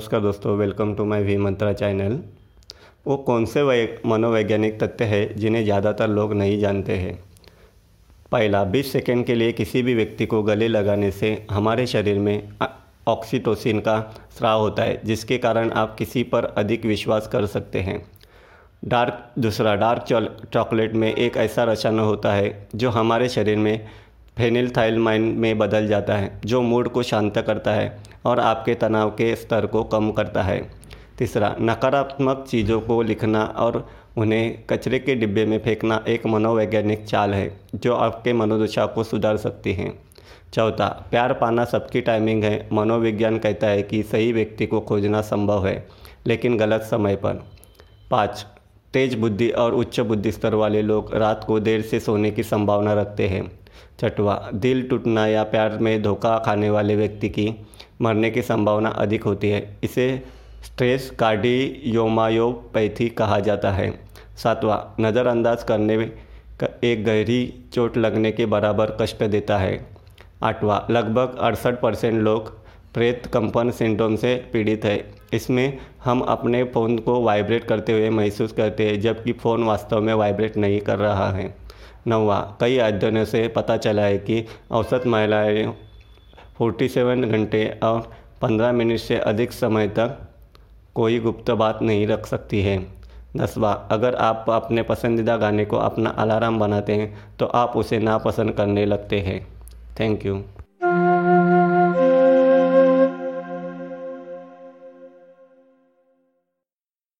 नमस्कार दोस्तों, welcome to my V Mantra channel. वो कौन से मनोवैज्ञानिक तथ्य हैं जिन्हें ज़्यादातर लोग नहीं जानते हैं। पहला, 20 सेकंड के लिए किसी भी व्यक्ति को गले लगाने से हमारे शरीर में ऑक्सीटोसिन का स्राव होता है, जिसके कारण आप किसी पर अधिक विश्वास कर सकते हैं। दूसरा डार्क चॉकलेट में एक ऐसा रसायन होता है जो हमारे शरीर में फेनिलथाइलमाइन में बदल जाता है, जो मूड को शांत करता है और आपके तनाव के स्तर को कम करता है। तीसरा, नकारात्मक चीज़ों को लिखना और उन्हें कचरे के डिब्बे में फेंकना एक मनोवैज्ञानिक चाल है जो आपके मनोदशा को सुधार सकती है। चौथा, प्यार पाना सबकी टाइमिंग है। मनोविज्ञान कहता है कि सही व्यक्ति को खोजना संभव है, लेकिन गलत समय पर। पाँच, तेज बुद्धि और उच्च बुद्धि स्तर वाले लोग रात को देर से सोने की संभावना रखते हैं। छठवां, दिल टूटना या प्यार में धोखा खाने वाले व्यक्ति की मरने की संभावना अधिक होती है। इसे स्ट्रेस कार्डियोमायोपैथी कहा जाता है। सातवां, नज़रअंदाज करने में एक गहरी चोट लगने के बराबर कष्ट देता है। आठवां, लगभग 68% लोग प्रेत कंपन सिंड्रोम से पीड़ित है। इसमें हम अपने फ़ोन को वाइब्रेट करते हुए महसूस करते हैं, जबकि फ़ोन वास्तव में वाइब्रेट नहीं कर रहा है। नौवां, कई अध्ययनों से पता चला है कि औसत महिलाएं 47 घंटे और 15 मिनट से अधिक समय तक कोई गुप्त बात नहीं रख सकती है। दसवां, अगर आप अपने पसंदीदा गाने को अपना अलार्म बनाते हैं तो आप उसे नापसंद करने लगते हैं। Thank you.